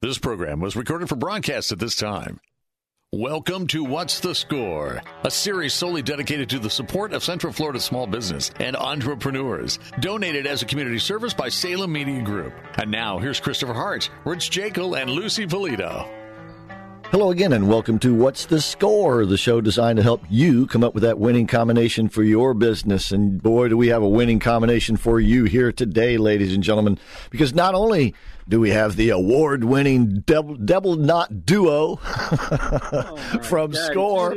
This program was recorded for broadcast at this time. Welcome to What's the Score, a series solely dedicated to the support of Central Florida small business and entrepreneurs, donated as a community service by Salem Media Group. And now, here's Christopher Hart, Rich Jekyll, and Lucy Polito. Hello again, and welcome to What's the Score, the show designed to help you come up with that winning combination for your business. And boy, do we have a winning combination for you here today, ladies and gentlemen, because not only do we have the award-winning Double Knot Duo from SCORE,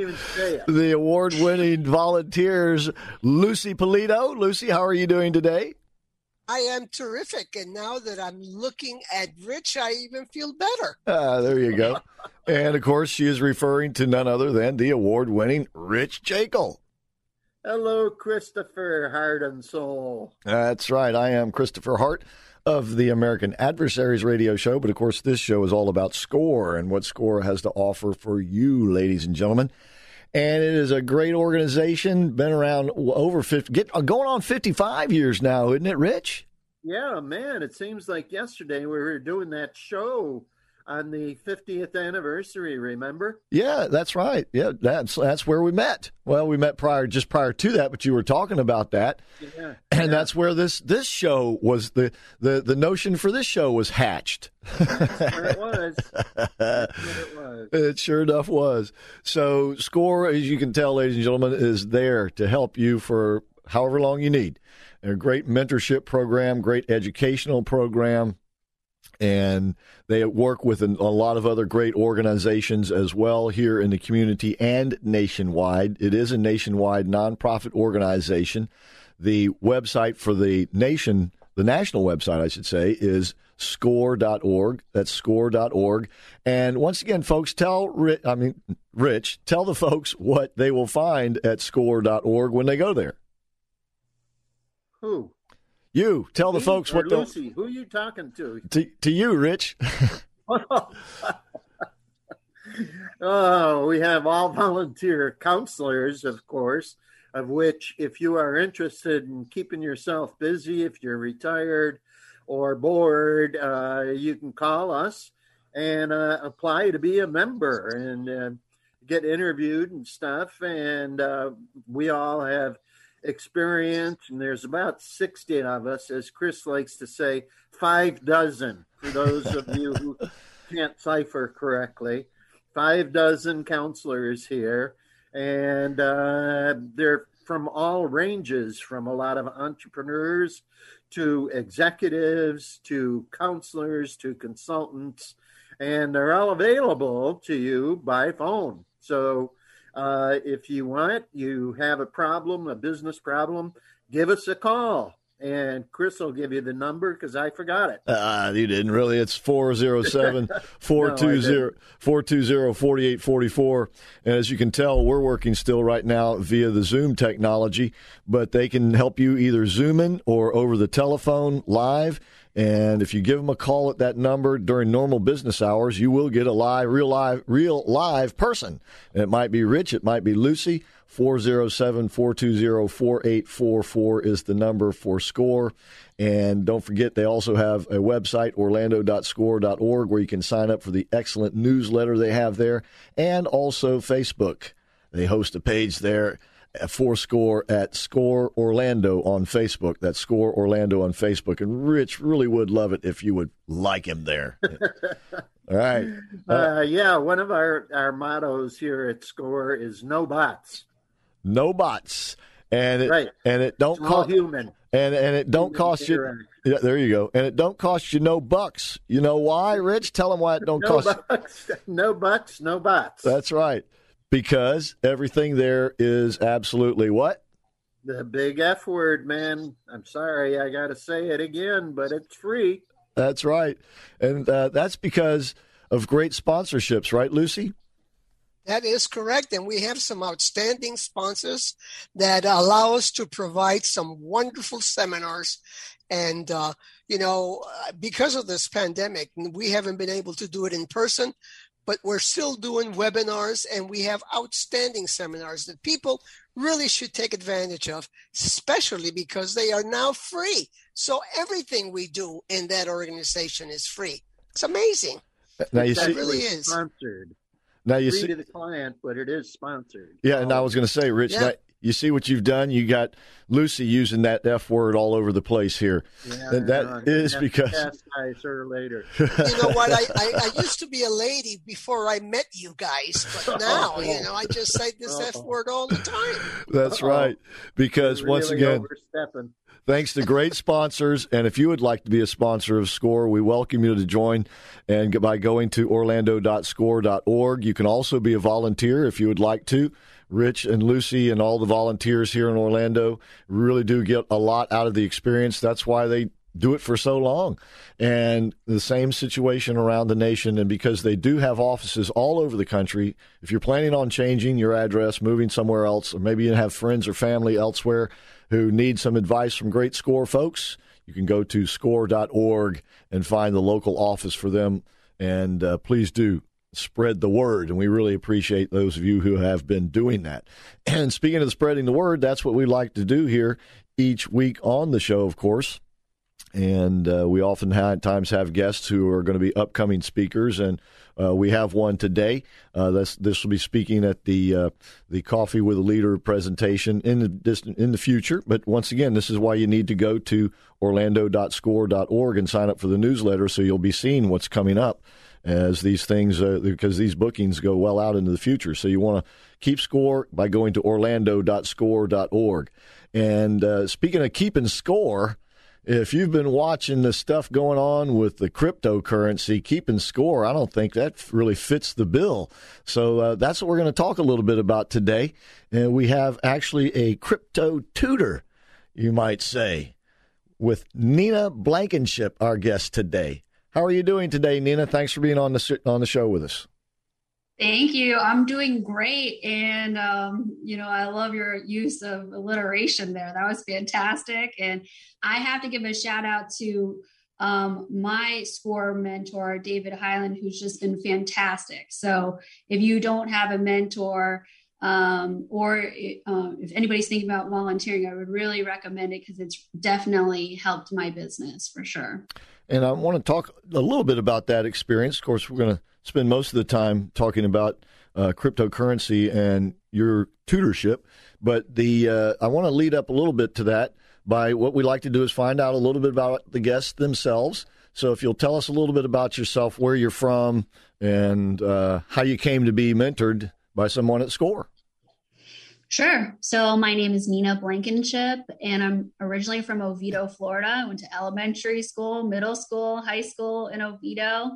the award-winning volunteers, Lucy Polito. Lucy, how are you doing today? I am terrific, and now that I'm looking at Rich, I even feel better. There you go. And, of course, she is referring to none other than the award-winning Rich Jekyll. Hello, Christopher, heart and soul. That's right. I am Christopher Hart of the American Adversaries Radio Show, but, of course, this show is all about SCORE and what SCORE has to offer for you, ladies and gentlemen. And it is a great organization, been around over 50, going on 55 years now, isn't it, Rich? Yeah, man, it seems like yesterday we were doing that show on the 50th anniversary, remember? Yeah, that's right. Yeah, that's where we met. Well, we met prior to that, but you were talking about that. Yeah. And that's where this show was, the notion for this show was hatched. That's where it was. It sure enough was. So SCORE, as you can tell, ladies and gentlemen, is there to help you for however long you need. A great mentorship program, great educational program. And they work with a lot of other great organizations as well here in the community and nationwide. It is a nationwide nonprofit organization. The website for the national website, I should say, is score.org. That's score.org. And once again, folks, Rich, tell the folks what they will find at score.org when they go there. Who? You tell the folks what. Lucy, who are you talking to? To you, Rich. Oh, we have all volunteer counselors, of course. Of which, if you are interested in keeping yourself busy, if you're retired or bored, you can call us and apply to be a member and get interviewed and stuff. And we all have experience, and there's about 60 of us, as Chris likes to say, 5 dozen, for those of you who can't cipher correctly, 5 dozen counselors here, and they're from all ranges, from a lot of entrepreneurs to executives to counselors to consultants, and they're all available to you by phone. So if you want, you have a problem, a business problem, give us a call. And Chris will give you the number because I forgot it. You didn't really. It's 407-420-4844. And as you can tell, we're working still right now via the Zoom technology, but they can help you either Zoom in or over the telephone live. And if you give them a call at that number during normal business hours, you will get a real live person. And it might be Rich. It might be Lucy. 407-420-4844 is the number for SCORE. And don't forget, they also have a website, orlando.score.org, where you can sign up for the excellent newsletter they have there. And also Facebook. They host a page there for SCORE at SCORE Orlando on Facebook. That's SCORE Orlando on Facebook. And Rich really would love it if you would like him there. All right. Yeah, one of our mottos here at SCORE is no bots. No bots. And it don't cost human. And it don't cost you. Yeah, there you go. And it don't cost you no bucks. You know why, Rich? Tell them why it don't cost you. No bucks, no bots. That's right. Because everything there is absolutely what? The big F word, man. I'm sorry, I got to say it again, but it's free. That's right. And that's because of great sponsorships, right, Lucy? That is correct. And we have some outstanding sponsors that allow us to provide some wonderful seminars. And, you know, because of this pandemic, we haven't been able to do it in person, but we're still doing webinars, and we have outstanding seminars that people really should take advantage of, especially because they are now free. So everything we do in that organization is free. It's amazing. Now you see, really is sponsored. Now you see to the client, but it is sponsored. Yeah, and I was going to say, Rich, yeah. You see what you've done. You got Lucy using that F word all over the place here. Yeah, and that is because guys or later. You know what? I used to be a lady before I met you guys, but now you know I just say this F word all the time. That's right, because really once again, overstepping. Thanks to great sponsors, and if you would like to be a sponsor of SCORE, we welcome you to join and by going to orlando.score.org. You can also be a volunteer if you would like to. Rich and Lucy and all the volunteers here in Orlando really do get a lot out of the experience. That's why they do it for so long. And the same situation around the nation, and because they do have offices all over the country, if you're planning on changing your address, moving somewhere else, or maybe you have friends or family elsewhere who need some advice from great SCORE folks, you can go to score.org and find the local office for them. And please do spread the word, and we really appreciate those of you who have been doing that. And speaking of spreading the word, that's what we like to do here each week on the show, of course. And we oftentimes have guests who are going to be upcoming speakers, and we have one today. This will be speaking at the Coffee with a Leader presentation in the future. But once again, this is why you need to go to orlando.score.org and sign up for the newsletter, so you'll be seeing what's coming up as these things, because these bookings go well out into the future. So you want to keep score by going to orlando.score.org. And speaking of keeping score, if you've been watching the stuff going on with the cryptocurrency, keeping score, I don't think that really fits the bill. So that's what we're going to talk a little bit about today. And we have actually a crypto tutor, you might say, with Nina Blankenship, our guest today. How are you doing today, Nina? Thanks for being on the show with us. Thank you. I'm doing great. And, you know, I love your use of alliteration there. That was fantastic. And I have to give a shout out to my SCORE mentor, David Hyland, who's just been fantastic. So if you don't have a mentor or if anybody's thinking about volunteering, I would really recommend it because it's definitely helped my business for sure. And I want to talk a little bit about that experience. Of course, we're going to spend most of the time talking about cryptocurrency and your tutorship. But I want to lead up a little bit to that by what we like to do is find out a little bit about the guests themselves. So if you'll tell us a little bit about yourself, where you're from, and how you came to be mentored by someone at SCORE. Sure. So my name is Nina Blankenship, and I'm originally from Oviedo, Florida. I went to elementary school, middle school, high school in Oviedo.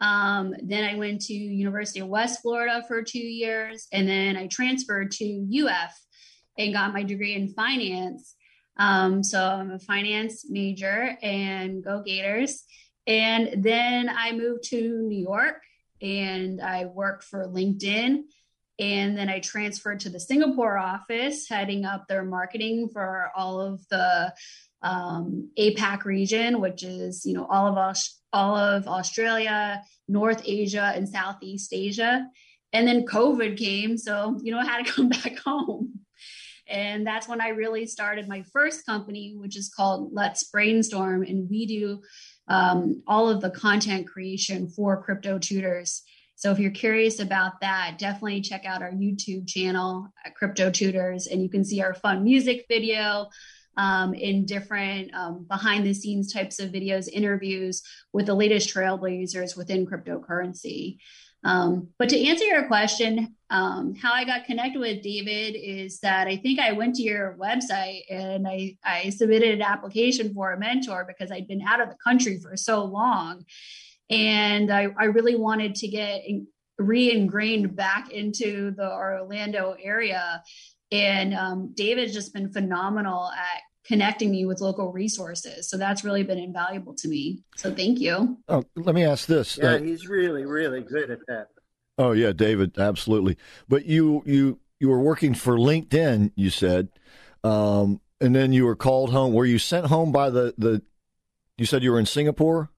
Then I went to University of West Florida for 2 years, and then I transferred to UF and got my degree in finance. So I'm a finance major and go Gators. And then I moved to New York, and I worked for LinkedIn. And then I transferred to the Singapore office, heading up their marketing for all of the APAC region, which is, you know, all of Australia, North Asia, and Southeast Asia. And then COVID came, so, you know, I had to come back home. And that's when I really started my first company, which is called Let's Brainstorm. And we do all of the content creation for Crypto Tutors. So if you're curious about that, definitely check out our YouTube channel at Crypto Tutors, and you can see our fun music video in different behind the scenes types of videos, interviews with the latest trailblazers within cryptocurrency. But to answer your question, how I got connected with David is that I think I went to your website and I submitted an application for a mentor because I'd been out of the country for so long. And I really wanted to get re-ingrained back into the Orlando area. And David's just been phenomenal at connecting me with local resources. So that's really been invaluable to me. So thank you. Oh, let me ask this. Yeah, he's really, really good at that. Oh, yeah, David, absolutely. But you were working for LinkedIn, you said, and then you were called home. Were you sent home by you said you were in Singapore?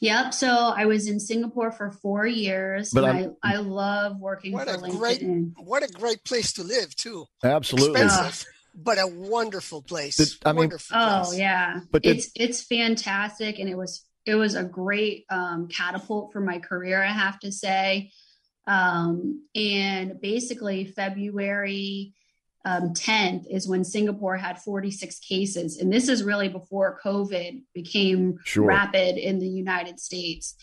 Yep. So I was in Singapore for 4 years, but I love working for LinkedIn. What a great place to live, too. Absolutely. Expensive, but a wonderful place. But, I mean, wonderful place. Yeah. But it's fantastic. And it was it was a great catapult for my career, I have to say. And basically February 10th is when Singapore had 46 cases. And this is really before COVID became rapid in the United States.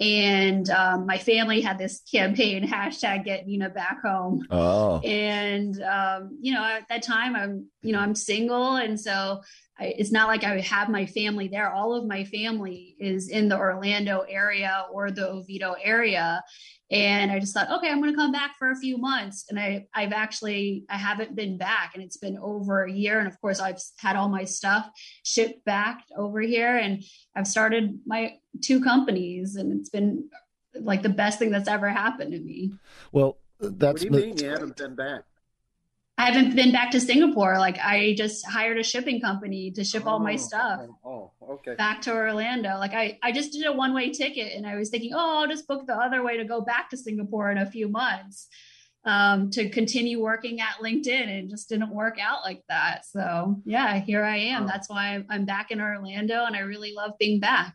And my family had this campaign, hashtag get Nina back home. Oh. And, you know, at that time I'm single. And so it's not like I have my family there. All of my family is in the Orlando area or the Oviedo area. And I just thought, okay, I'm going to come back for a few months. And I haven't been back, and it's been over a year. And of course I've had all my stuff shipped back over here, and I've started my 2 companies, and it's been like the best thing that's ever happened to me. Well, that's what do you mean you haven't been back? I haven't been back to Singapore. Like I just hired a shipping company to ship all my stuff back to Orlando. Like I just did a one-way ticket, and I was thinking, I'll just book the other way to go back to Singapore in a few months to continue working at LinkedIn. It just didn't work out like that. So yeah, here I am. Oh. That's why I'm back in Orlando, and I really love being back.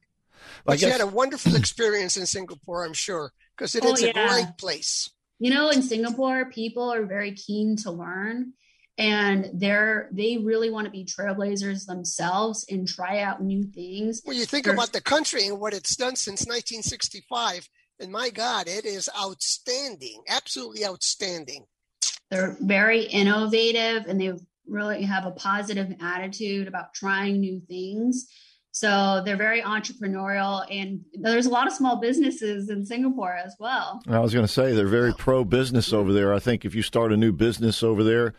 Well, you had a wonderful experience in Singapore, I'm sure, because it's a great place. You know, in Singapore, people are very keen to learn, and they really want to be trailblazers themselves and try out new things. Well, you think about the country and what it's done since 1965, and my God, it is outstanding, absolutely outstanding. They're very innovative, and they really have a positive attitude about trying new things. So they're very entrepreneurial, and there's a lot of small businesses in Singapore as well. I was going to say they're very pro-business over there. I think if you start a new business over there,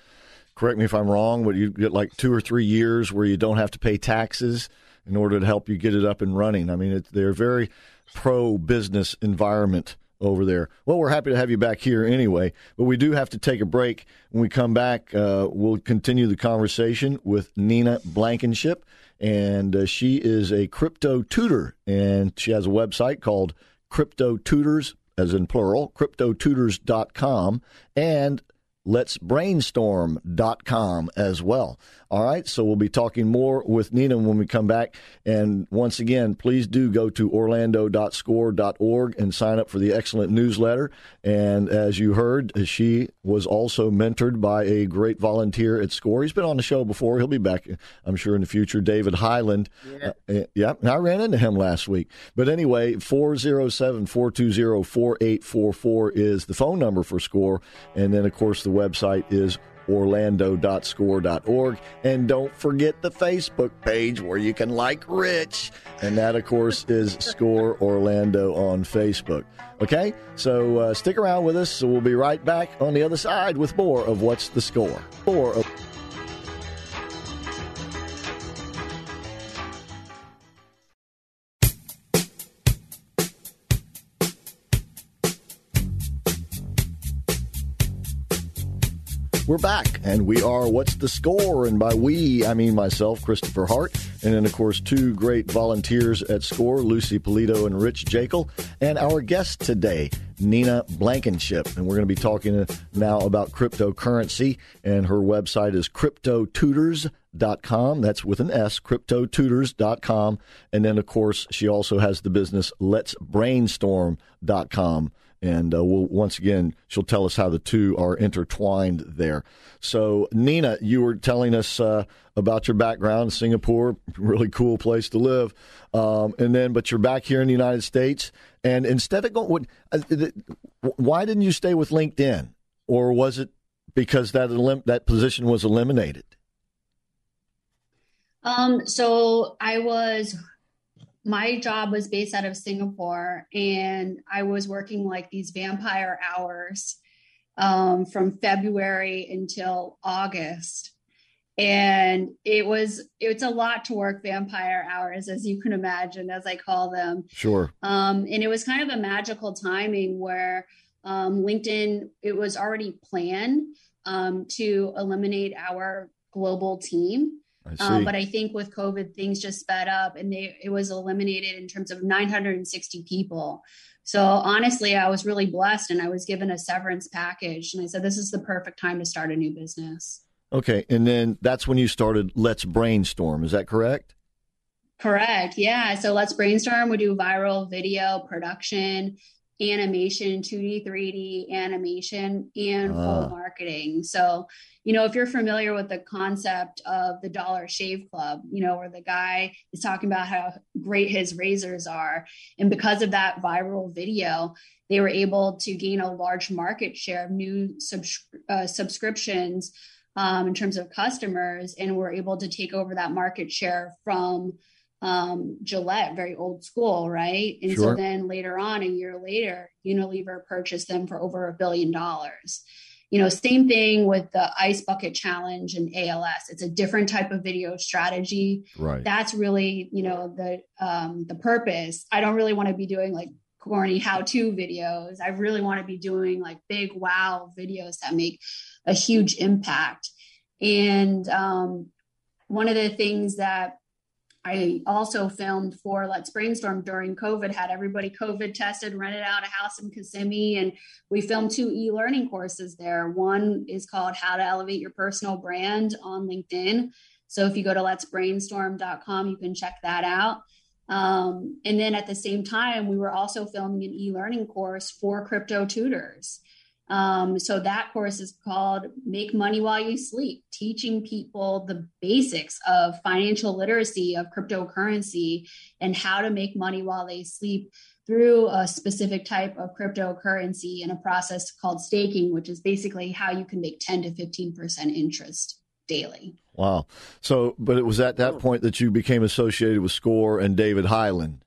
correct me if I'm wrong, but you get like 2 or 3 years where you don't have to pay taxes in order to help you get it up and running. I mean, they're very pro-business environment over there. Well, we're happy to have you back here anyway, but we do have to take a break. When we come back, we'll continue the conversation with Nina Blankenship. And she is a crypto tutor, and she has a website called Crypto Tutors, as in plural, cryptotutors.com, and letsbrainstorm.com as well. All right, so we'll be talking more with Nina when we come back. And once again, please do go to orlando.score.org and sign up for the excellent newsletter. And as you heard, she was also mentored by a great volunteer at SCORE. He's been on the show before. He'll be back, I'm sure, in the future, David Hyland. And I ran into him last week. But anyway, 407-420-4844 is the phone number for SCORE. And then, of course, the website is orlando.score.org. And don't forget the Facebook page where you can like Rich. And that, of course, is Score Orlando on Facebook. Okay, so stick around with us. So we'll be right back on the other side with more of What's the Score? We're back, and we are What's the Score? And by we, I mean myself, Christopher Hart, and then, of course, 2 great volunteers at SCORE, Lucy Polito and Rich Jekyll, and our guest today, Nina Blankenship. And we're going to be talking now about cryptocurrency, and her website is cryptotutors.com. That's with an S, cryptotutors.com. And then, of course, she also has the business letsbrainstorm.com. And we'll, once again, she'll tell us how the 2 are intertwined there. So, Nina, you were telling us about your background, Singapore, really cool place to live. But you're back here in the United States. And instead of going, why didn't you stay with LinkedIn? Or was it because that position was eliminated? My job was based out of Singapore, and I was working like these vampire hours from February until August. And it's a lot to work vampire hours, as you can imagine, as I call them. Sure. And it was kind of a magical timing where LinkedIn, it was already planned to eliminate our global team. But I think with COVID, things just sped up, and it was eliminated in terms of 960 people. So honestly, I was really blessed, and I was given a severance package. And I said, this is the perfect time to start a new business. Okay. And then that's when you started Let's Brainstorm. Is that correct? Correct. Yeah. So Let's Brainstorm. We do viral video production, animation, 2D, 3D animation, and full marketing. So, you know, if you're familiar with the concept of the Dollar Shave Club, you know, where the guy is talking about how great his razors are. And because of that viral video, they were able to gain a large market share of new subscriptions in terms of customers, and were able to take over that market share from Gillette, very old school, right? And sure. So then later on, a year later, Unilever purchased them for over $1 billion. You know, same thing with the Ice Bucket Challenge and ALS. It's a different type of video strategy. Right. That's really, you know, the purpose. I don't really want to be doing like corny how-to videos. I really want to be doing like big wow videos that make a huge impact. And one of the things that I also filmed for Let's Brainstorm during COVID, had everybody COVID tested, rented out a house in Kissimmee, and we filmed 2 e-learning courses there. One is called How to Elevate Your Personal Brand on LinkedIn. So if you go to letsbrainstorm.com, you can check that out. And then at the same time, we were also filming an e-learning course for Crypto Tutors. So that course is called Make Money While You Sleep, teaching people the basics of financial literacy, of cryptocurrency, and how to make money while they sleep through a specific type of cryptocurrency in a process called staking, which is basically how you can make 10 to 15% interest daily. Wow. So, but it was at that point that you became associated with SCORE and David Hyland.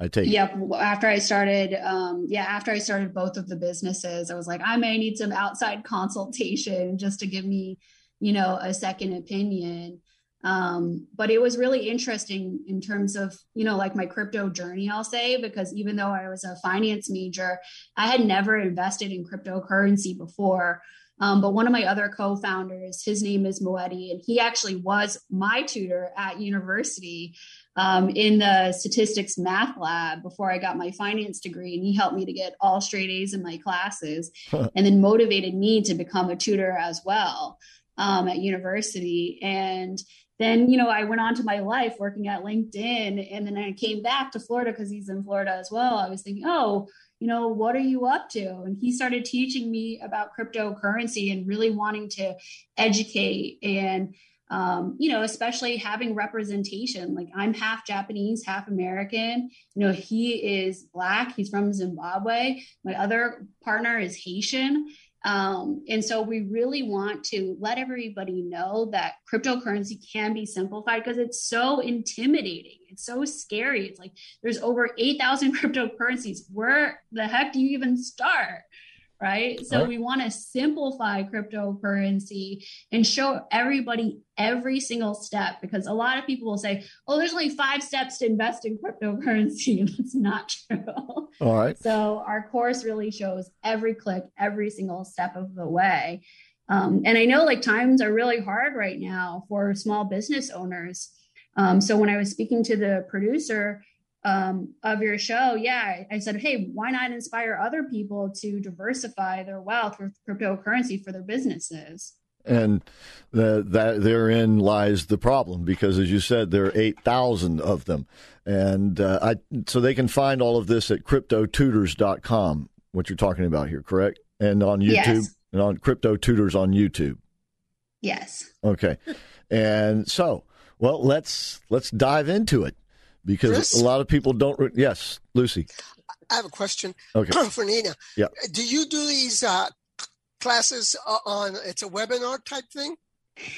I take it. After I started both of the businesses, I was like, I may need some outside consultation just to give me, you know, a second opinion. But it was really interesting in terms of, you know, like my crypto journey, I'll say, because even though I was a finance major, I had never invested in cryptocurrency before. But one of my other co-founders, his name is Moeti, and he actually was my tutor at university in the statistics math lab before I got my finance degree. And he helped me to get all straight A's in my classes and then motivated me to become a tutor as well at university. And then, you know, I went on to my life working at LinkedIn, and then I came back to Florida because he's in Florida as well. I was thinking, oh, you know, what are you up to? And he started teaching me about cryptocurrency and really wanting to educate and, you know, especially having representation. Like, I'm half Japanese, half American. You know, he is Black. He's from Zimbabwe. My other partner is Haitian. And so we really want to let everybody know that cryptocurrency can be simplified, because it's so intimidating. It's so scary. It's like there's over 8,000 cryptocurrencies. Where the heck do you even start? Right. So we want to simplify cryptocurrency and show everybody every single step, because a lot of people will say, oh, there's only 5 steps to invest in cryptocurrency. And that's not true. All right. So our course really shows every click, every single step of the way. And I know like times are really hard right now for small business owners. So when I was speaking to the producer of your show, I said, hey, why not inspire other people to diversify their wealth with cryptocurrency for their businesses? And that therein lies the problem, because as you said, there are 8,000 of them. And so they can find all of this at cryptotutors.com, what you're talking about here, correct? And on YouTube, yes. And on Crypto Tutors on YouTube. Yes. Okay. And so, well, let's dive into it. Because Chris? A lot of people don't. Yes, Lucy. I have a question for Nina. Yeah. Do you do these classes on, it's a webinar type thing?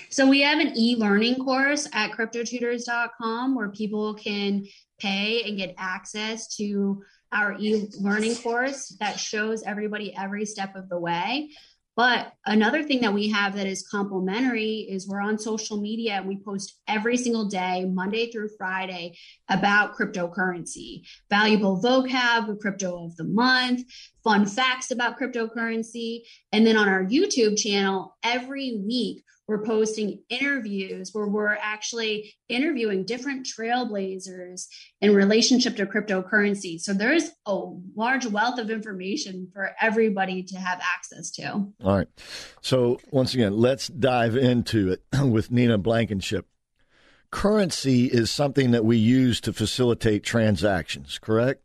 So we have an e-learning course at cryptotutors.com where people can pay and get access to our e-learning course that shows everybody every step of the way. But another thing that we have that is complimentary is we're on social media, and we post every single day, Monday through Friday, about cryptocurrency, valuable vocab, the crypto of the month, fun facts about cryptocurrency. And then on our YouTube channel, every week, we're posting interviews where we're actually interviewing different trailblazers in relationship to cryptocurrency. So there's a large wealth of information for everybody to have access to. All right. So once again, let's dive into it with Nina Blankenship. currency is something that we use to facilitate transactions, correct?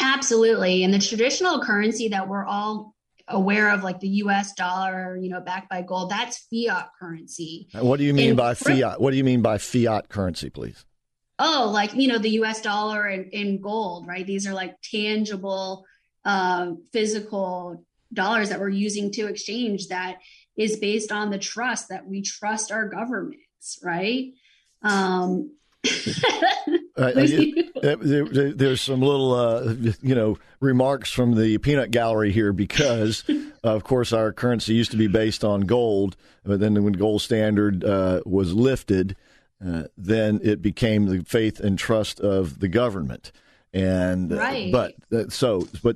Absolutely. And the traditional currency that we're all aware of, like the US dollar, you know, backed by gold, that's fiat currency. What do you mean by fiat? What do you mean by fiat currency, please? Oh, like, you know, the US dollar and gold, right? These are like tangible, physical dollars that we're using to exchange, that is based on the trust that we trust our governments, right? There's some little, remarks from the peanut gallery here because, of course, our currency used to be based on gold, but then when gold standard was lifted, then it became the faith and trust of the government. And right. But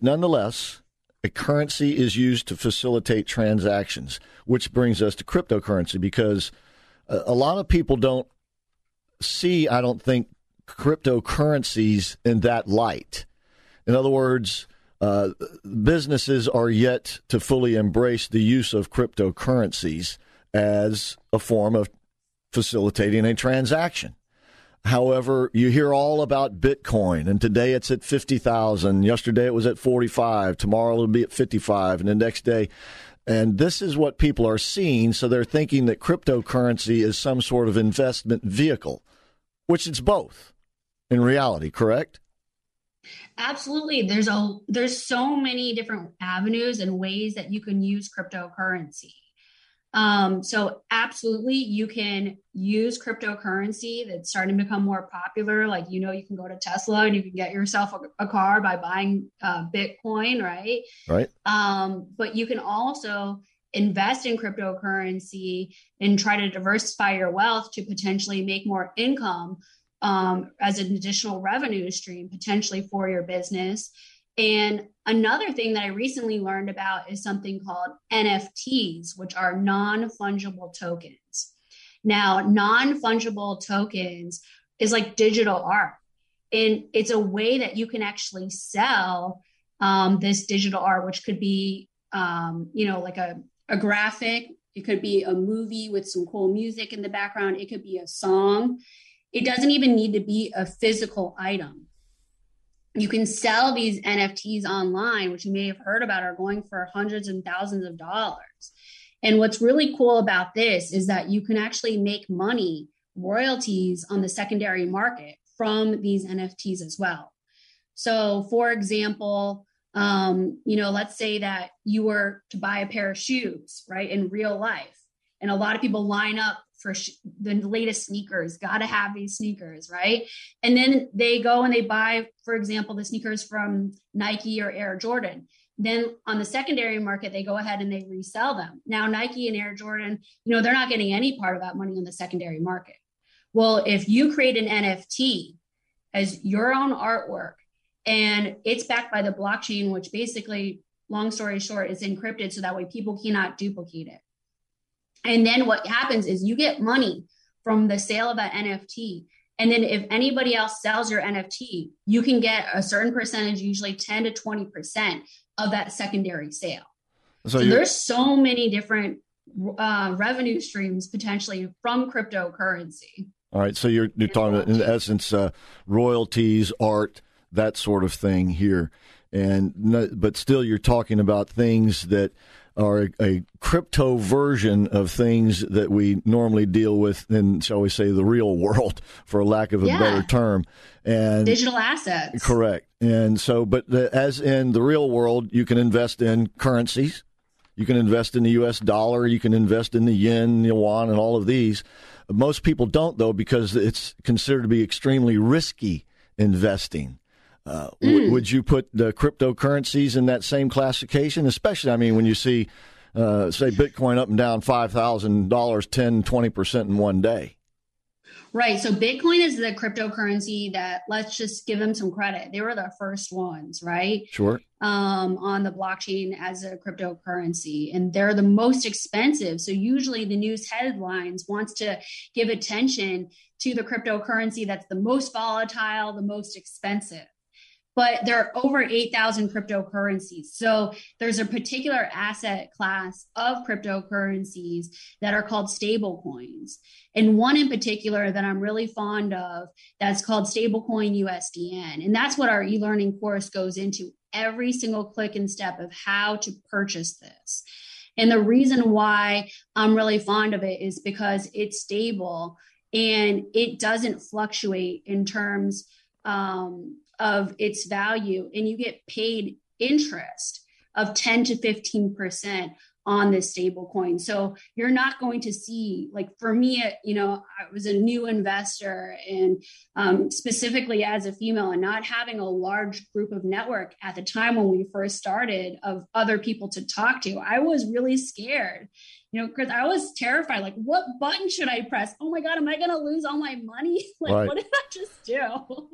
nonetheless, a currency is used to facilitate transactions, which brings us to cryptocurrency, because a lot of people don't see, I don't think, cryptocurrencies in that light. In other words, businesses are yet to fully embrace the use of cryptocurrencies as a form of facilitating a transaction. However, you hear all about Bitcoin, and today it's at 50,000. Yesterday it was at 45. Tomorrow it'll be at 55, and the next day. And this is what people are seeing, so they're thinking that cryptocurrency is some sort of investment vehicle, which it's both in reality, correct? Absolutely. There's so many different avenues and ways that you can use cryptocurrency. So absolutely, you can use cryptocurrency that's starting to become more popular. Like, you know, you can go to Tesla and you can get yourself a car by buying Bitcoin, right? Right. But you can also invest in cryptocurrency and try to diversify your wealth to potentially make more income as an additional revenue stream, potentially for your business. And another thing that I recently learned about is something called NFTs, which are non-fungible tokens. Now, non-fungible tokens is like digital art, and it's a way that you can actually sell this digital art, which could be, like a graphic. It could be a movie with some cool music in the background. It could be a song. It doesn't even need to be a physical item. You can sell these NFTs online, which you may have heard about are going for hundreds and thousands of dollars. And what's really cool about this is that you can actually make money, royalties on the secondary market from these NFTs as well. So for example, let's say that you were to buy a pair of shoes, right, in real life. And a lot of people line up for the latest sneakers, got to have these sneakers, right? And then they go and they buy, for example, the sneakers from Nike or Air Jordan. Then on the secondary market, they go ahead and they resell them. Now, Nike and Air Jordan, you know, they're not getting any part of that money on the secondary market. Well, if you create an NFT as your own artwork, and it's backed by the blockchain, which basically, long story short, is encrypted so that way people cannot duplicate it. And then what happens is you get money from the sale of that NFT. And then if anybody else sells your NFT, you can get a certain percentage, usually 10 to 20% of that secondary sale. So there's so many different revenue streams potentially from cryptocurrency. All right. So you're talking about, in essence, royalties, art, that sort of thing here. But still you're talking about things that are a crypto version of things that we normally deal with in, shall we say, the real world, for lack of a better term. And digital assets. Correct. And so, but as in the real world, you can invest in currencies. You can invest in the U.S. dollar. You can invest in the yen, yuan, and all of these. Most people don't, though, because it's considered to be extremely risky investing. Would you put the cryptocurrencies in that same classification? Especially, I mean, when you see, say, Bitcoin up and down $5,000, 10, 20% in one day. Right. So Bitcoin is the cryptocurrency that, let's just give them some credit, they were the first ones, right? Sure. On the blockchain as a cryptocurrency, and they're the most expensive. So usually the news headlines wants to give attention to the cryptocurrency that's the most volatile, the most expensive. but there are over 8,000 cryptocurrencies. So there's a particular asset class of cryptocurrencies that are called stable coins. And one in particular that I'm really fond of, that's called stablecoin USDN. And that's what our e-learning course goes into, every single click and step of how to purchase this. And the reason why I'm really fond of it is because it's stable and it doesn't fluctuate in terms of its value. And you get paid interest of 10 to 15% on this stable coin. So you're not going to see, like for me, you know, I was a new investor and specifically as a female and not having a large group of network at the time when we first started of other people to talk to, I was really scared. You know, because I was terrified, like, what button should I press? Oh, my God, am I going to lose all my money? Like, right. What did I just do?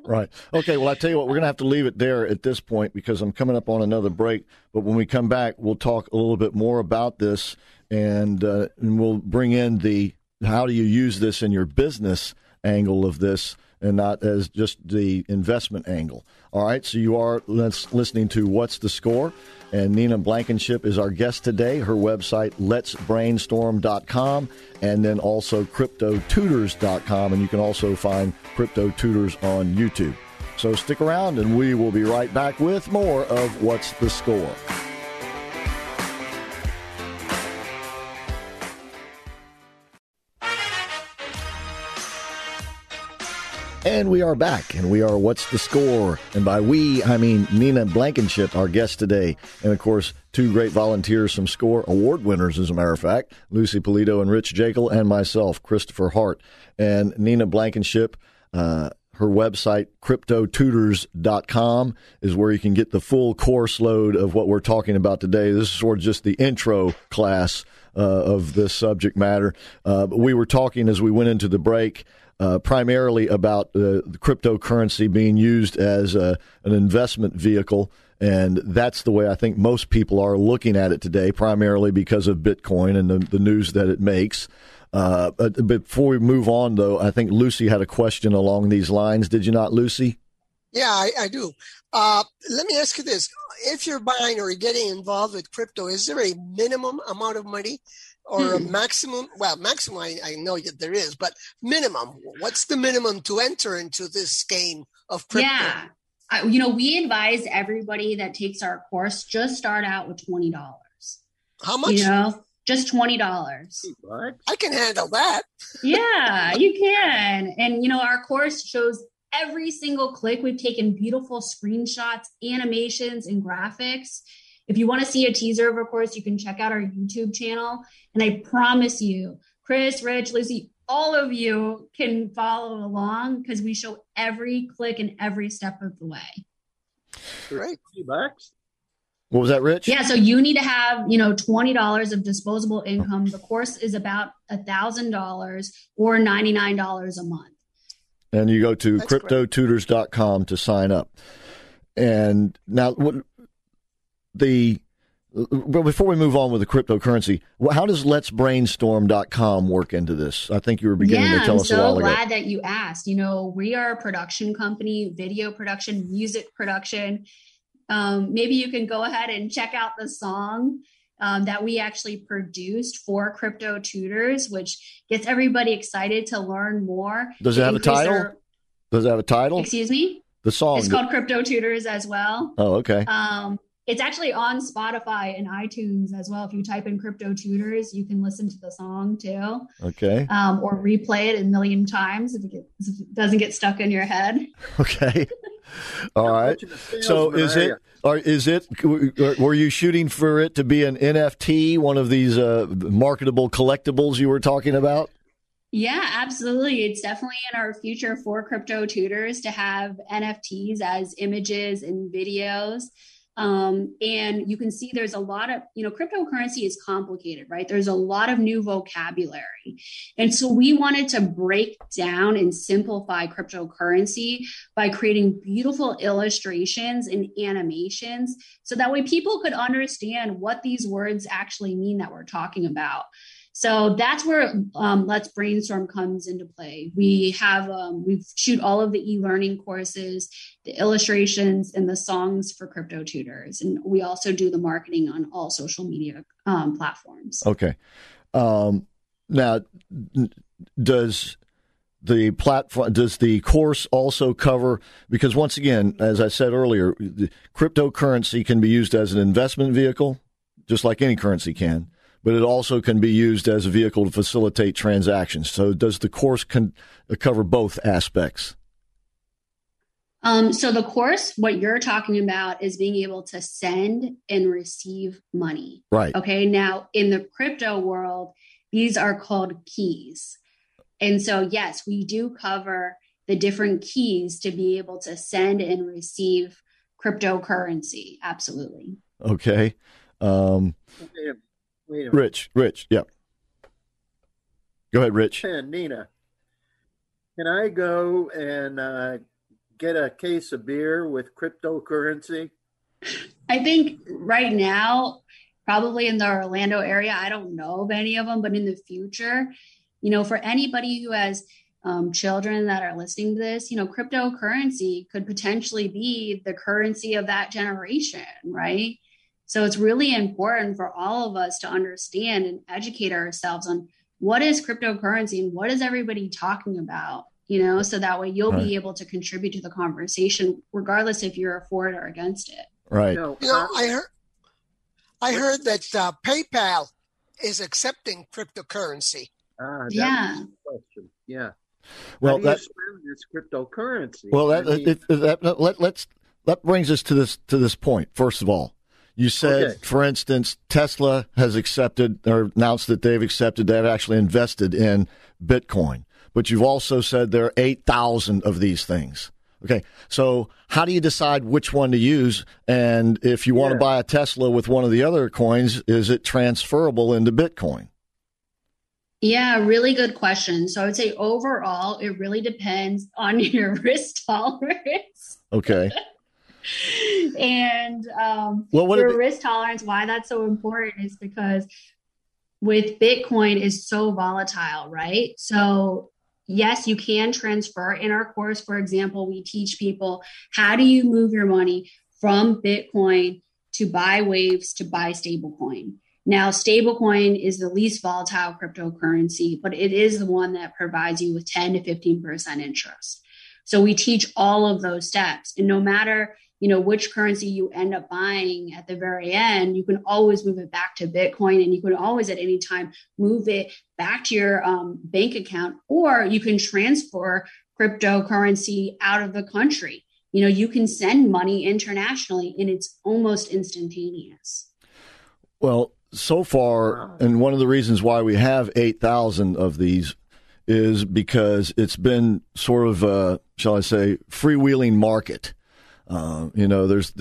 Right. Okay, well, I tell you what, we're going to have to leave it there at this point because I'm coming up on another break. But when we come back, we'll talk a little bit more about this, and we'll bring in the how do you use this in your business angle of this and not as just the investment angle. All right, so you are listening to What's the Score? And Nina Blankenship is our guest today. Her website, letsbrainstorm.com, and then also cryptotutors.com. And you can also find Crypto Tutors on YouTube. So stick around, and we will be right back with more of What's the Score? And we are back, and we are What's the Score? And by we, I mean Nina Blankenship, our guest today. And, of course, two great volunteers from SCORE, award winners, as a matter of fact, Lucy Polito and Rich Jekyll, and myself, Christopher Hart. And Nina Blankenship, her website, cryptotutors.com, is where you can get the full course load of what we're talking about today. This is sort of just the intro class of this subject matter. But we were talking as we went into the break primarily about the cryptocurrency being used as an investment vehicle. And that's the way I think most people are looking at it today, primarily because of Bitcoin and the news that it makes. But before we move on, though, I think Lucy had a question along these lines. Did you not, Lucy? Yeah, I do. Let me ask you this. If you're buying or getting involved with crypto, is there a minimum amount of money? Or a maximum, well, maximum, I know that there is, but minimum, what's the minimum to enter into this game of crypto? Yeah, you know, we advise everybody that takes our course, just start out with $20. How much? You know, just $20. I can handle that. Yeah, you can. And, you know, our course shows every single click. We've taken beautiful screenshots, animations, and graphics. If you want to see a teaser of our course, you can check out our YouTube channel. And I promise you, Chris, Rich, Lucy, all of you can follow along because we show every click and every step of the way. Great. $20. What was that, Rich? Yeah. So you need to have, you know, $20 of disposable income. The course is about $1,000 or $99 a month. And you go to cryptotutors.com to sign up. And now what? But before we move on with the cryptocurrency, how does letsbrainstorm.com work into this? I think you were beginning to tell us a while ago. I'm so glad that you asked. You know, we are a production company, video production, music production. Maybe you can go ahead and check out the song that we actually produced for Crypto Tutors, which gets everybody excited to learn more. Does it have a title? Does it have a title? Excuse me? The song. It's called Crypto Tutors as well. Oh, okay. It's actually on Spotify and iTunes as well. If you type in Crypto Tutors, you can listen to the song too. Okay. Or replay it a million times if it doesn't get stuck in your head. Okay. All right. So were you shooting for it to be an NFT, one of these marketable collectibles you were talking about? Yeah, absolutely. It's definitely in our future for Crypto Tutors to have NFTs as images and videos. And you can see there's a lot of, you know, cryptocurrency is complicated, right? There's a lot of new vocabulary. And so we wanted to break down and simplify cryptocurrency by creating beautiful illustrations and animations so that way people could understand what these words actually mean that we're talking about. So that's where Let's Brainstorm comes into play. We have, we shoot all of the e-learning courses, the illustrations, and the songs for Crypto Tutors. And we also do the marketing on all social media platforms. Okay. Now, does the course also cover, because once again, as I said earlier, the cryptocurrency can be used as an investment vehicle, just like any currency can, but it also can be used as a vehicle to facilitate transactions. So does the course cover both aspects? So the course, what you're talking about is being able to send and receive money. Right. Okay. Now in the crypto world, these are called keys. And so, yes, we do cover the different keys to be able to send and receive cryptocurrency. Absolutely. Okay. Wait a minute. Rich. Yeah. Go ahead, Rich. And Nina, can I go and get a case of beer with cryptocurrency? I think right now, probably in the Orlando area, I don't know of any of them, but in the future, you know, for anybody who has children that are listening to this, you know, cryptocurrency could potentially be the currency of that generation, right? So it's really important for all of us to understand and educate ourselves on what is cryptocurrency and what is everybody talking about, you know, so that way you'll be able to contribute to the conversation, regardless if you're for it or against it. Right. You know, I heard that PayPal is accepting cryptocurrency. Yeah. Well, that's cryptocurrency. Well, that brings us to this point. First of all, you said, for instance, Tesla has accepted or announced that they've accepted. They've actually invested in Bitcoin, but you've also said there are 8,000 of these things. Okay, so how do you decide which one to use? And if you want to buy a Tesla with one of the other coins, is it transferable into Bitcoin? Yeah, really good question. So I would say overall, it really depends on your risk tolerance. Okay. And risk tolerance, why that's so important is because with Bitcoin is so volatile, right? So yes, you can transfer. In our course, for example, we teach people, how do you move your money from Bitcoin to buy Waves to buy stablecoin? Now, stablecoin is the least volatile cryptocurrency, but it is the one that provides you with 10 to 15% interest. So we teach all of those steps. And no matter, you know, which currency you end up buying at the very end, you can always move it back to Bitcoin, and you can always at any time move it back to your bank account, or you can transfer cryptocurrency out of the country. You know, you can send money internationally and it's almost instantaneous. Well, so far, and one of the reasons why we have 8,000 of these is because it's been sort of a, shall I say, freewheeling market. You know, there's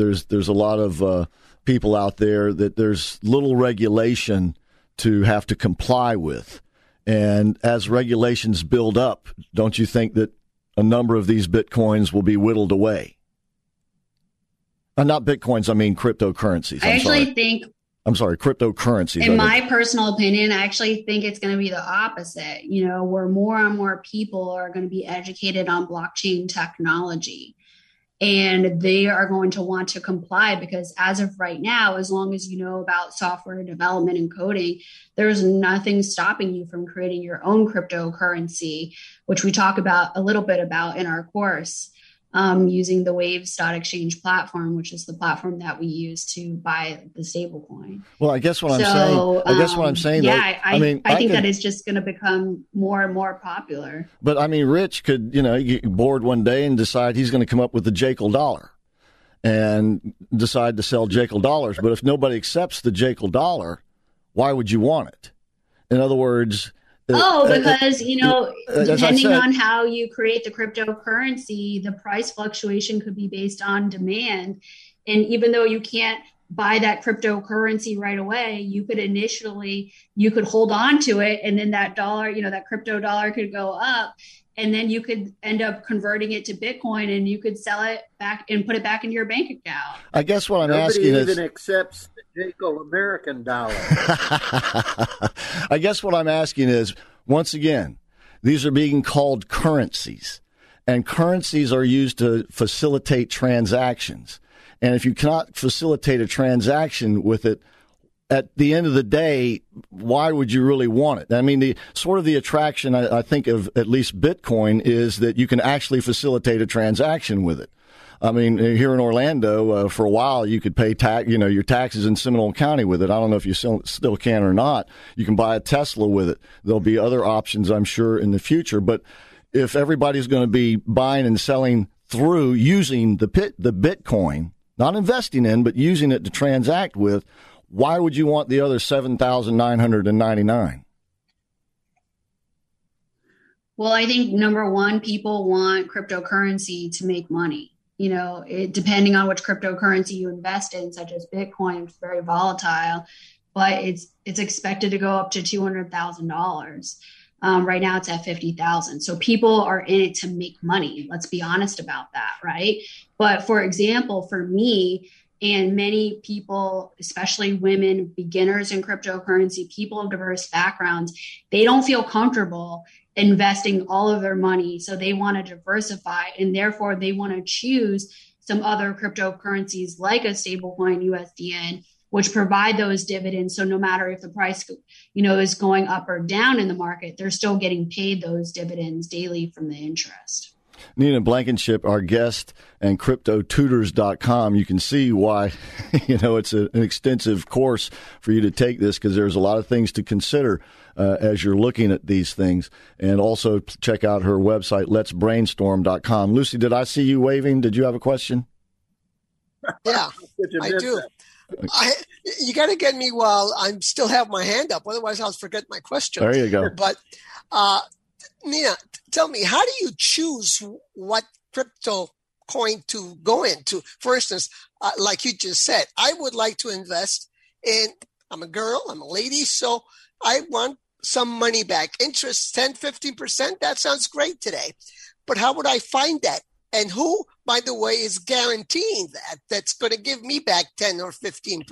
a lot of people out there that there's little regulation to have to comply with. And as regulations build up, don't you think that a number of these Bitcoins will be whittled away? Not Bitcoins, I mean cryptocurrencies. Cryptocurrency. In my personal opinion, I actually think it's going to be the opposite, you know, where more and more people are going to be educated on blockchain technology. And they are going to want to comply because as of right now, as long as you know about software development and coding, there's nothing stopping you from creating your own cryptocurrency, which we talk about a little bit about in our course. Using the Waves.exchange platform, which is the platform that we use to buy the stablecoin. Well, I guess what I'm saying. I think that it's just going to become more and more popular. But I mean, Rich could, you know, get bored one day and decide he's going to come up with the Jekyll dollar and decide to sell Jekyll dollars. But if nobody accepts the Jekyll dollar, why would you want it? In other words. Because, you know, depending on how you create the cryptocurrency, the price fluctuation could be based on demand. And even though you can't buy that cryptocurrency right away, you could hold on to it. And then that dollar, you know, that crypto dollar could go up, and then you could end up converting it to Bitcoin and you could sell it back and put it back into your bank account. I guess what I'm asking is. Nobody even accepts the Jekyll American dollar. I guess what I'm asking is, once again, these are being called currencies, and currencies are used to facilitate transactions. And if you cannot facilitate a transaction with it, at the end of the day, why would you really want it? I mean, the sort of the attraction, I think, of at least Bitcoin is that you can actually facilitate a transaction with it. I mean, here in Orlando, for a while, you could pay your taxes in Seminole County with it. I don't know if you still can or not. You can buy a Tesla with it. There'll be other options, I'm sure, in the future. But if everybody's going to be buying and selling through using the Bitcoin, not investing in, but using it to transact with, why would you want the other 7,999? Well, I think, number one, people want cryptocurrency to make money. You know, depending on which cryptocurrency you invest in, such as Bitcoin, it's very volatile, but it's expected to go up to $200,000. Right now it's at 50,000. So people are in it to make money. Let's be honest about that, right? But for example, for me and many people, especially women, beginners in cryptocurrency, people of diverse backgrounds, they don't feel comfortable investing all of their money. So they want to diversify, and therefore they want to choose some other cryptocurrencies like a stablecoin, USDN, which provide those dividends. So no matter if the price, is going up or down in the market, they're still getting paid those dividends daily from the interest. Nina Blankenship, our guest, and CryptoTutors.com. You can see why, it's an extensive course for you to take this, because there's a lot of things to consider as you're looking at these things. And also check out her website, Let'sBrainstorm.com. Lucy, did I see you waving? Did you have a question? Yeah, I do. You got to get me while I still have my hand up. Otherwise, I'll forget my question. There you go. But Nina, tell me, how do you choose what crypto coin to go into? For instance, like you just said, I would like to invest in, I'm a girl, I'm a lady, so I want some money back. Interest 10, 15%, that sounds great today. But how would I find that? And who, by the way, is guaranteeing that's going to give me back 10 or 15%?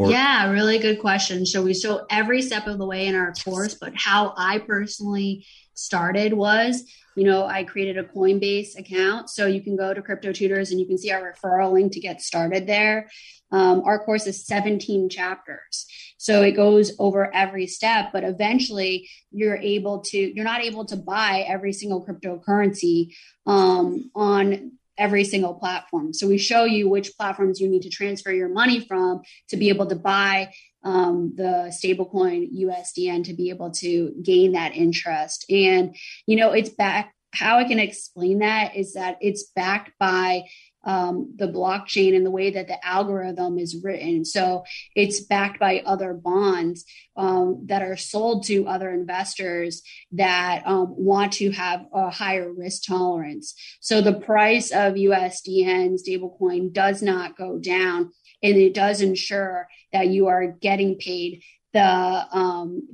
Yeah, really good question. So we show every step of the way in our course, but how I personally started was, I created a Coinbase account. So you can go to Crypto Tutors and you can see our referral link to get started there. Our course is 17 chapters. So it goes over every step, but eventually you're not able to buy every single cryptocurrency on every single platform. So we show you which platforms you need to transfer your money from to be able to buy the stablecoin USDN to be able to gain that interest. And, it's back. How I can explain that is that it's backed by the blockchain and the way that the algorithm is written. So it's backed by other bonds that are sold to other investors that want to have a higher risk tolerance. So the price of USDN stablecoin does not go down, and it does ensure that you are getting paid the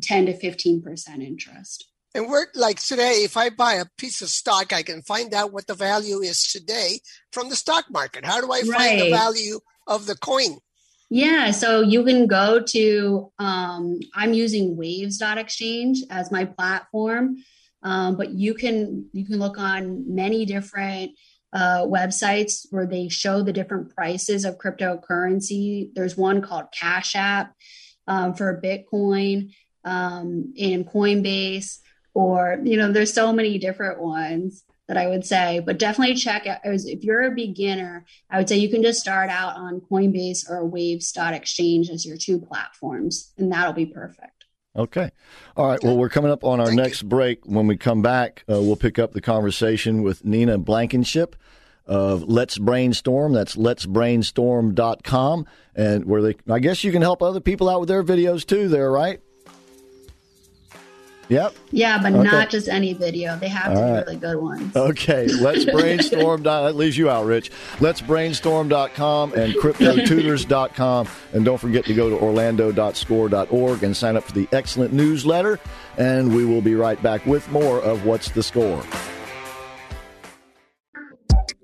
10 to 15% interest. And we're like today, if I buy a piece of stock, I can find out what the value is today from the stock market. How do I find the value of the coin? Yeah, so you can go to, I'm using Waves.exchange as my platform, but you can look on many different websites where they show the different prices of cryptocurrency. There's one called Cash App for Bitcoin and Coinbase. Or, there's so many different ones that I would say, but definitely check out. If you're a beginner, I would say you can just start out on Coinbase or Waves.exchange as your two platforms, and that'll be perfect. Okay. All right. Well, we're coming up on our next break. When we come back, we'll pick up the conversation with Nina Blankenship of Let's Brainstorm. That's letsbrainstorm.com. And where I guess you can help other people out with their videos too there, right? Yep. Yeah, but not just any video. They have to be really good ones. Okay. Let's Brainstorm. That leaves you out, Rich. Let's Brainstorm.com and CryptoTutors.com. And don't forget to go to Orlando.score.org and sign up for the excellent newsletter. And we will be right back with more of What's the Score?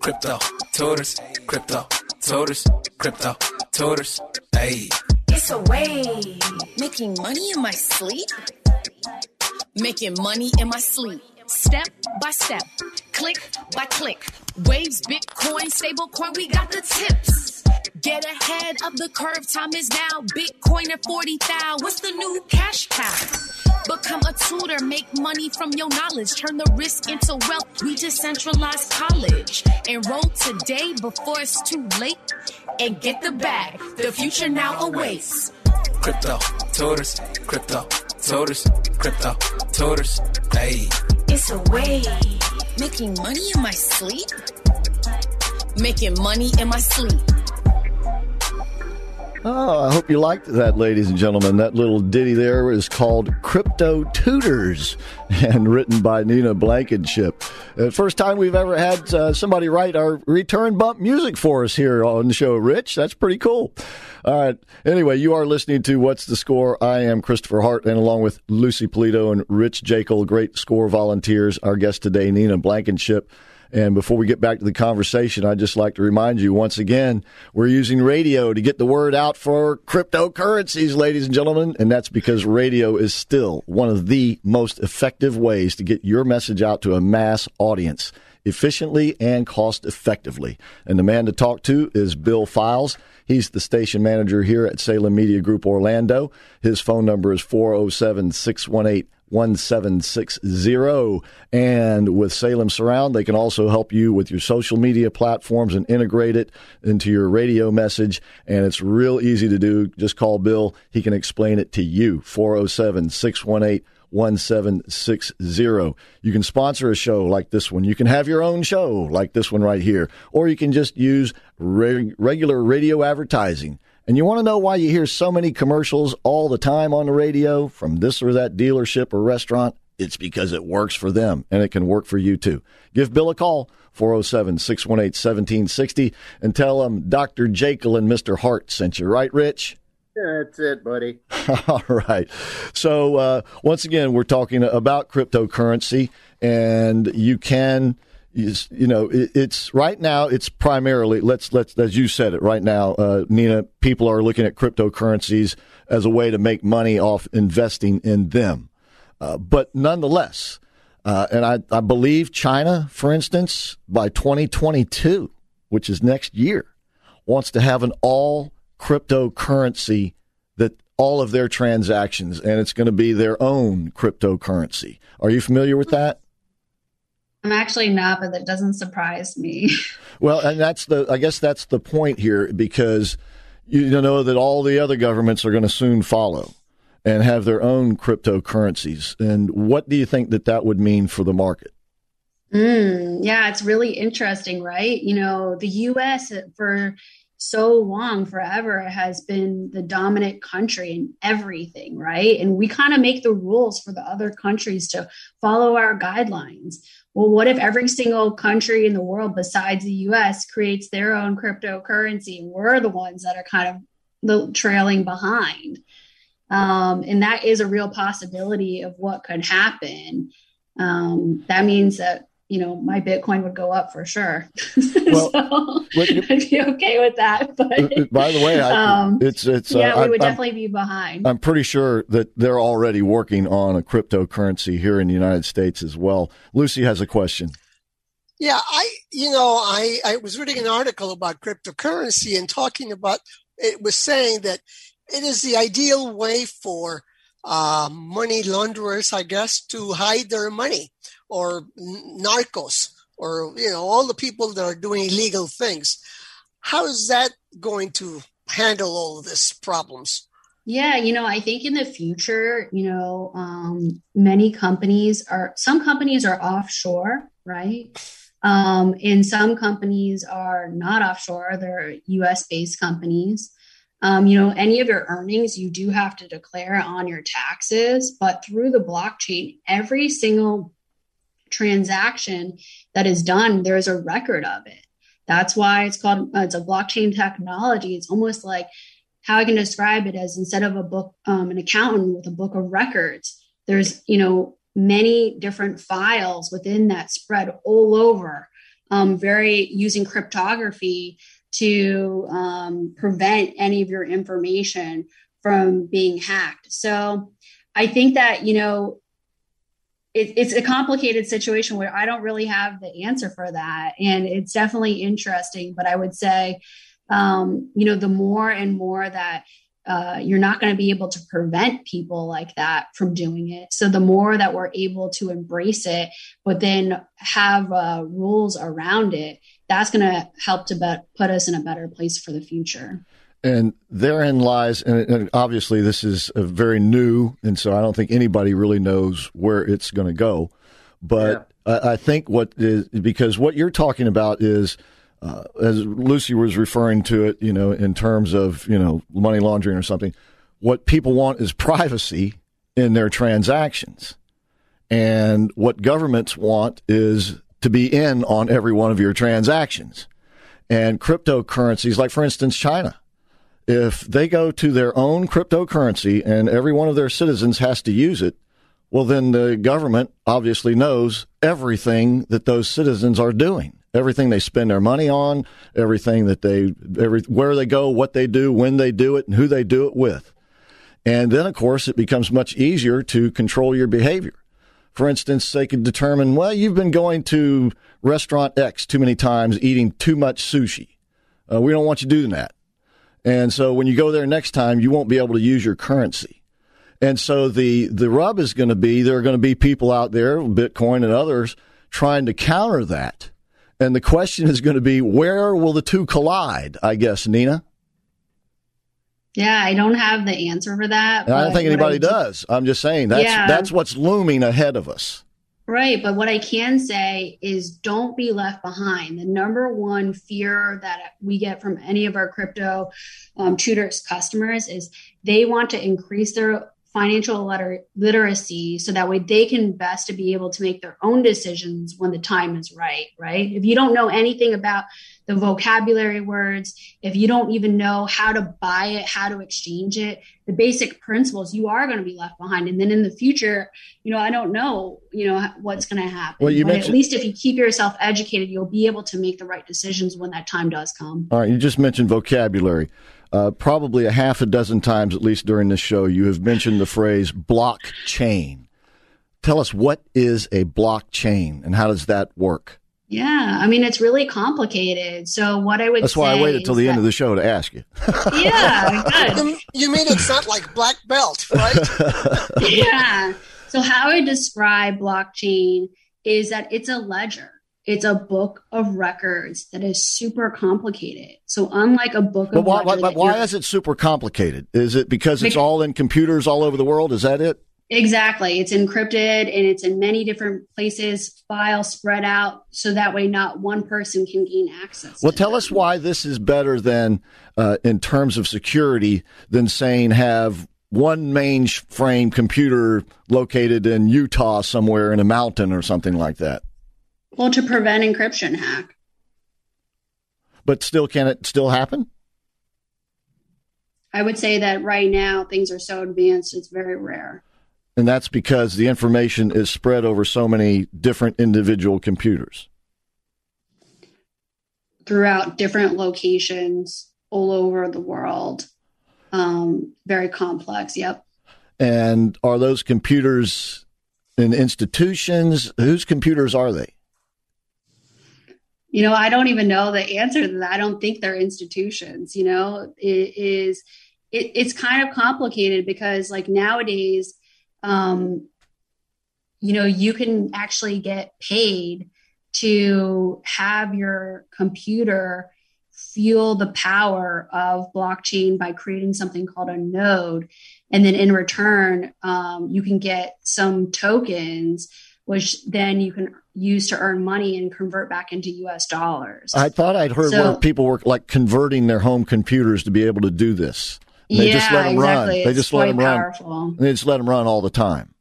Crypto Tutors. Crypto Tutors. Crypto Tutors. Hey. Space away. Making money in my sleep. Making money in my sleep. Step by step. Click by click. Waves, Bitcoin, stablecoin, we got the tips. Get ahead of the curve, time is now. Bitcoin at 40,000. What's the new cash cow? Become a tutor, make money from your knowledge. Turn the risk into wealth, we decentralized college. Enroll today before it's too late. And get the bag, the future now awaits. Crypto Tutors, Crypto Tutors, Crypto Tutors, hey. It's a way. Making money in my sleep. Making money in my sleep. Oh, I hope you liked that, ladies and gentlemen. That little ditty there is called Crypto Tutors and written by Nina Blankenship. First time we've ever had somebody write our return bump music for us here on the show, Rich. That's pretty cool. All right. Anyway, you are listening to What's the Score? I am Christopher Hart, and along with Lucy Polito and Rich Jekyll, great SCORE volunteers, our guest today, Nina Blankenship. And before we get back to the conversation, I'd just like to remind you once again, we're using radio to get the word out for cryptocurrencies, ladies and gentlemen. And that's because radio is still one of the most effective ways to get your message out to a mass audience efficiently and cost effectively. And the man to talk to is Bill Files. He's the station manager here at Salem Media Group Orlando. His phone number is 407-618-1760. And with Salem Surround, they can also help you with your social media platforms and integrate it into your radio message. And it's real easy to do. Just call Bill. He can explain it to you. 407-618-1760. You can sponsor a show like this one. You can have your own show like this one right here. Or you can just use regular radio advertising. And you want to know why you hear so many commercials all the time on the radio from this or that dealership or restaurant? It's because it works for them, and it can work for you too. Give Bill a call, 407-618-1760, and tell him Dr. Jekyll and Mr. Hart sent you. Right, Rich? That's it, buddy. All right. So once again, we're talking about cryptocurrency, and you can... You know, it's right now. It's primarily let's as you said it right now, Nina. People are looking at cryptocurrencies as a way to make money off investing in them. But nonetheless, and I believe China, for instance, by 2022, which is next year, wants to have an all cryptocurrency that all of their transactions, and it's going to be their own cryptocurrency. Are you familiar with that? I'm actually not, but that doesn't surprise me. Well, and I guess that's the point here, because you know that all the other governments are going to soon follow and have their own cryptocurrencies. And what do you think that would mean for the market? Yeah, it's really interesting, right? You know, the U.S. for so long, forever, has been the dominant country in everything, right? And we kind of make the rules for the other countries to follow our guidelines. Well, what if every single country in the world besides the U.S. creates their own cryptocurrency? We're the ones that are kind of trailing behind. And that is a real possibility of what could happen. That means that, you know, my Bitcoin would go up for sure. Well, so I'd be okay with that. But by the way, we would definitely be behind. I'm pretty sure that they're already working on a cryptocurrency here in the United States as well. Lucy has a question. Yeah, I was reading an article about cryptocurrency and talking about, it was saying that it is the ideal way for money launderers, I guess, to hide their money, or narcos, or, you know, all the people that are doing illegal things. How is that going to handle all of these problems? Yeah, you know, I think in the future, you know, some companies are offshore, right? And some companies are not offshore. They're US-based companies. You know, any of your earnings, you do have to declare on your taxes, but through the blockchain, every single transaction that is done, there's a record of it. That's why it's called, it's a blockchain technology. It's almost like how I can describe it as, instead of a book, an accountant with a book of records, there's, you know, many different files within that spread all over, using cryptography to prevent any of your information from being hacked. So I think that, you know, it's a complicated situation where I don't really have the answer for that. And it's definitely interesting, but I would say, you know, the more and more that you're not going to be able to prevent people like that from doing it. So the more that we're able to embrace it, but then have rules around it, that's going to help to put us in a better place for the future. And therein lies, and obviously this is a very new, and so I don't think anybody really knows where it's going to go. But yeah. I think what is, because what you're talking about is, as Lucy was referring to it, you know, in terms of, you know, money laundering or something, what people want is privacy in their transactions. And what governments want is to be in on every one of your transactions. And cryptocurrencies, like for instance, China. If they go to their own cryptocurrency and every one of their citizens has to use it, well, then the government obviously knows everything that those citizens are doing, everything they spend their money on, everything that where they go, what they do, when they do it, and who they do it with. And then, of course, it becomes much easier to control your behavior. For instance, they could determine, well, you've been going to restaurant X too many times, eating too much sushi. We don't want you doing that. And so when you go there next time, you won't be able to use your currency. And so the rub is going to be, there are going to be people out there, Bitcoin and others, trying to counter that. And the question is going to be, where will the two collide, I guess, Nina? Yeah, I don't have the answer for that. And I don't think anybody does. I'm just saying that's what's looming ahead of us. Right. But what I can say is don't be left behind. The number one fear that we get from any of our crypto tutors customers is they want to increase their financial literacy so that way they can best to be able to make their own decisions when the time is right. Right. If you don't know anything about the vocabulary words, if you don't even know how to buy it, how to exchange it, the basic principles, you are going to be left behind. And then in the future, you know, I don't know, you know, what's going to happen. Well, but at least if you keep yourself educated, you'll be able to make the right decisions when that time does come. All right. You just mentioned vocabulary. Probably a half a dozen times, at least during this show, you have mentioned the phrase blockchain. Tell us, what is a blockchain and how does that work? Yeah, I mean, it's really complicated. So what I would say... That's why I waited till the end of the show to ask you. Yeah, good. You mean it's not like black belt, right? Yeah. So how I describe blockchain is that it's a ledger. It's a book of records that is super complicated. So unlike a book of records... But why is it super complicated? Is it because it's all in computers all over the world? Is that it? Exactly. It's encrypted and it's in many different places, files spread out, so that way not one person can gain access. Well, tell us why this is better than, in terms of security, than saying have one mainframe computer located in Utah somewhere in a mountain or something like that. Well, to prevent encryption hack. But still, can it still happen? I would say that right now things are so advanced, it's very rare. And that's because the information is spread over so many different individual computers. Throughout different locations all over the world. Very complex, yep. And are those computers in institutions? Whose computers are they? You know, I don't even know the answer to that. I don't think they're institutions. You know, it's kind of complicated because like nowadays, you know, you can actually get paid to have your computer fuel the power of blockchain by creating something called a node. And then in return, you can get some tokens, which then you can use to earn money and convert back into U.S. dollars. I thought I'd heard where people were like converting their home computers to be able to do this. And they just let them run. They just let them run. They just let them run all the time.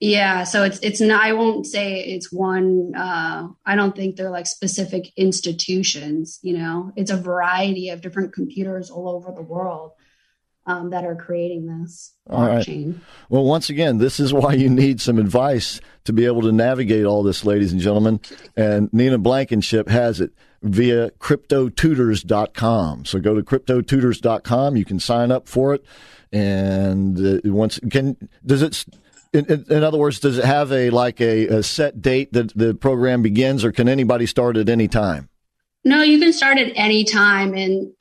Yeah. So it's not, I won't say it's one, I don't think they're like specific institutions, you know, it's a variety of different computers all over the world that are creating this blockchain. Right. Well, once again, this is why you need some advice to be able to navigate all this, ladies and gentlemen. And Nina Blankenship has it. via CryptoTutors.com. So go to CryptoTutors.com. You can sign up for it. And does it have a set date that the program begins, or can anybody start at any time? No, you can start at any time. And,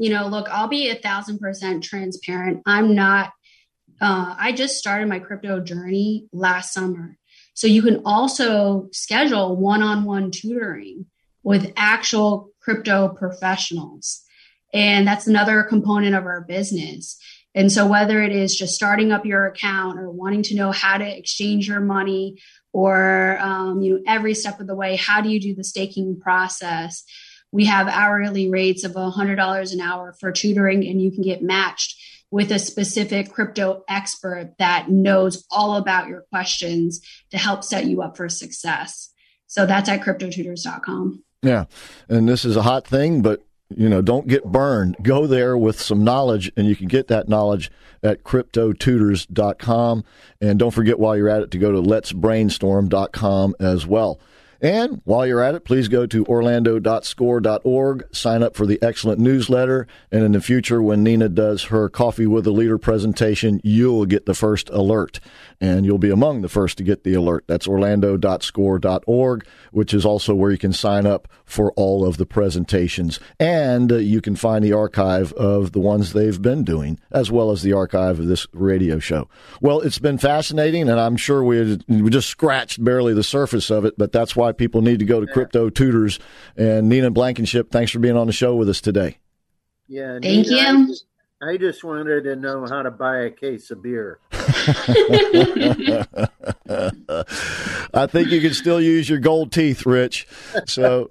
look, I'll be 1,000% transparent. I'm not, I just started my crypto journey last summer. So you can also schedule one-on-one tutoring with actual crypto professionals. And that's another component of our business. And so whether it is just starting up your account or wanting to know how to exchange your money or, every step of the way, how do you do the staking process? We have hourly rates of $100 an hour for tutoring, and you can get matched with a specific crypto expert that knows all about your questions to help set you up for success. So that's at CryptoTutors.com. Yeah. And this is a hot thing, but don't get burned. Go there with some knowledge, and you can get that knowledge at CryptoTutors.com. And don't forget, while you're at it, to go to Let'sBrainstorm.com as well. And while you're at it, please go to orlando.score.org, sign up for the excellent newsletter, and in the future, when Nina does her Coffee with a Leader presentation, you'll get the first alert, and you'll be among the first to get the alert. That's orlando.score.org, which is also where you can sign up for all of the presentations, and you can find the archive of the ones they've been doing, as well as the archive of this radio show. Well, it's been fascinating, and I'm sure we just scratched barely the surface of it, but that's why people need to go to Crypto Tutors. And Nina Blankenship, thanks for being on the show with us today. Yeah, thank Nina, you. I just wanted to know how to buy a case of beer. I think you can still use your gold teeth, Rich. So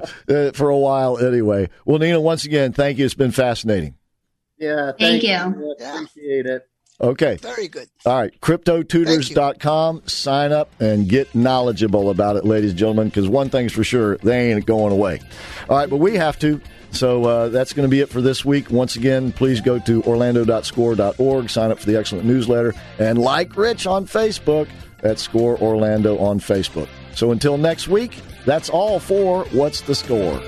for a while anyway. Well, Nina, once again, thank you. It's been fascinating. Yeah, thank you. I appreciate it. Okay. Very good. All right. CryptoTutors.com. Sign up and get knowledgeable about it, ladies and gentlemen, because one thing's for sure, they ain't going away. All right, but we have to. So that's going to be it for this week. Once again, please go to orlando.score.org, sign up for the excellent newsletter, and like Rich on Facebook at Score Orlando on Facebook. So until next week, that's all for What's the Score?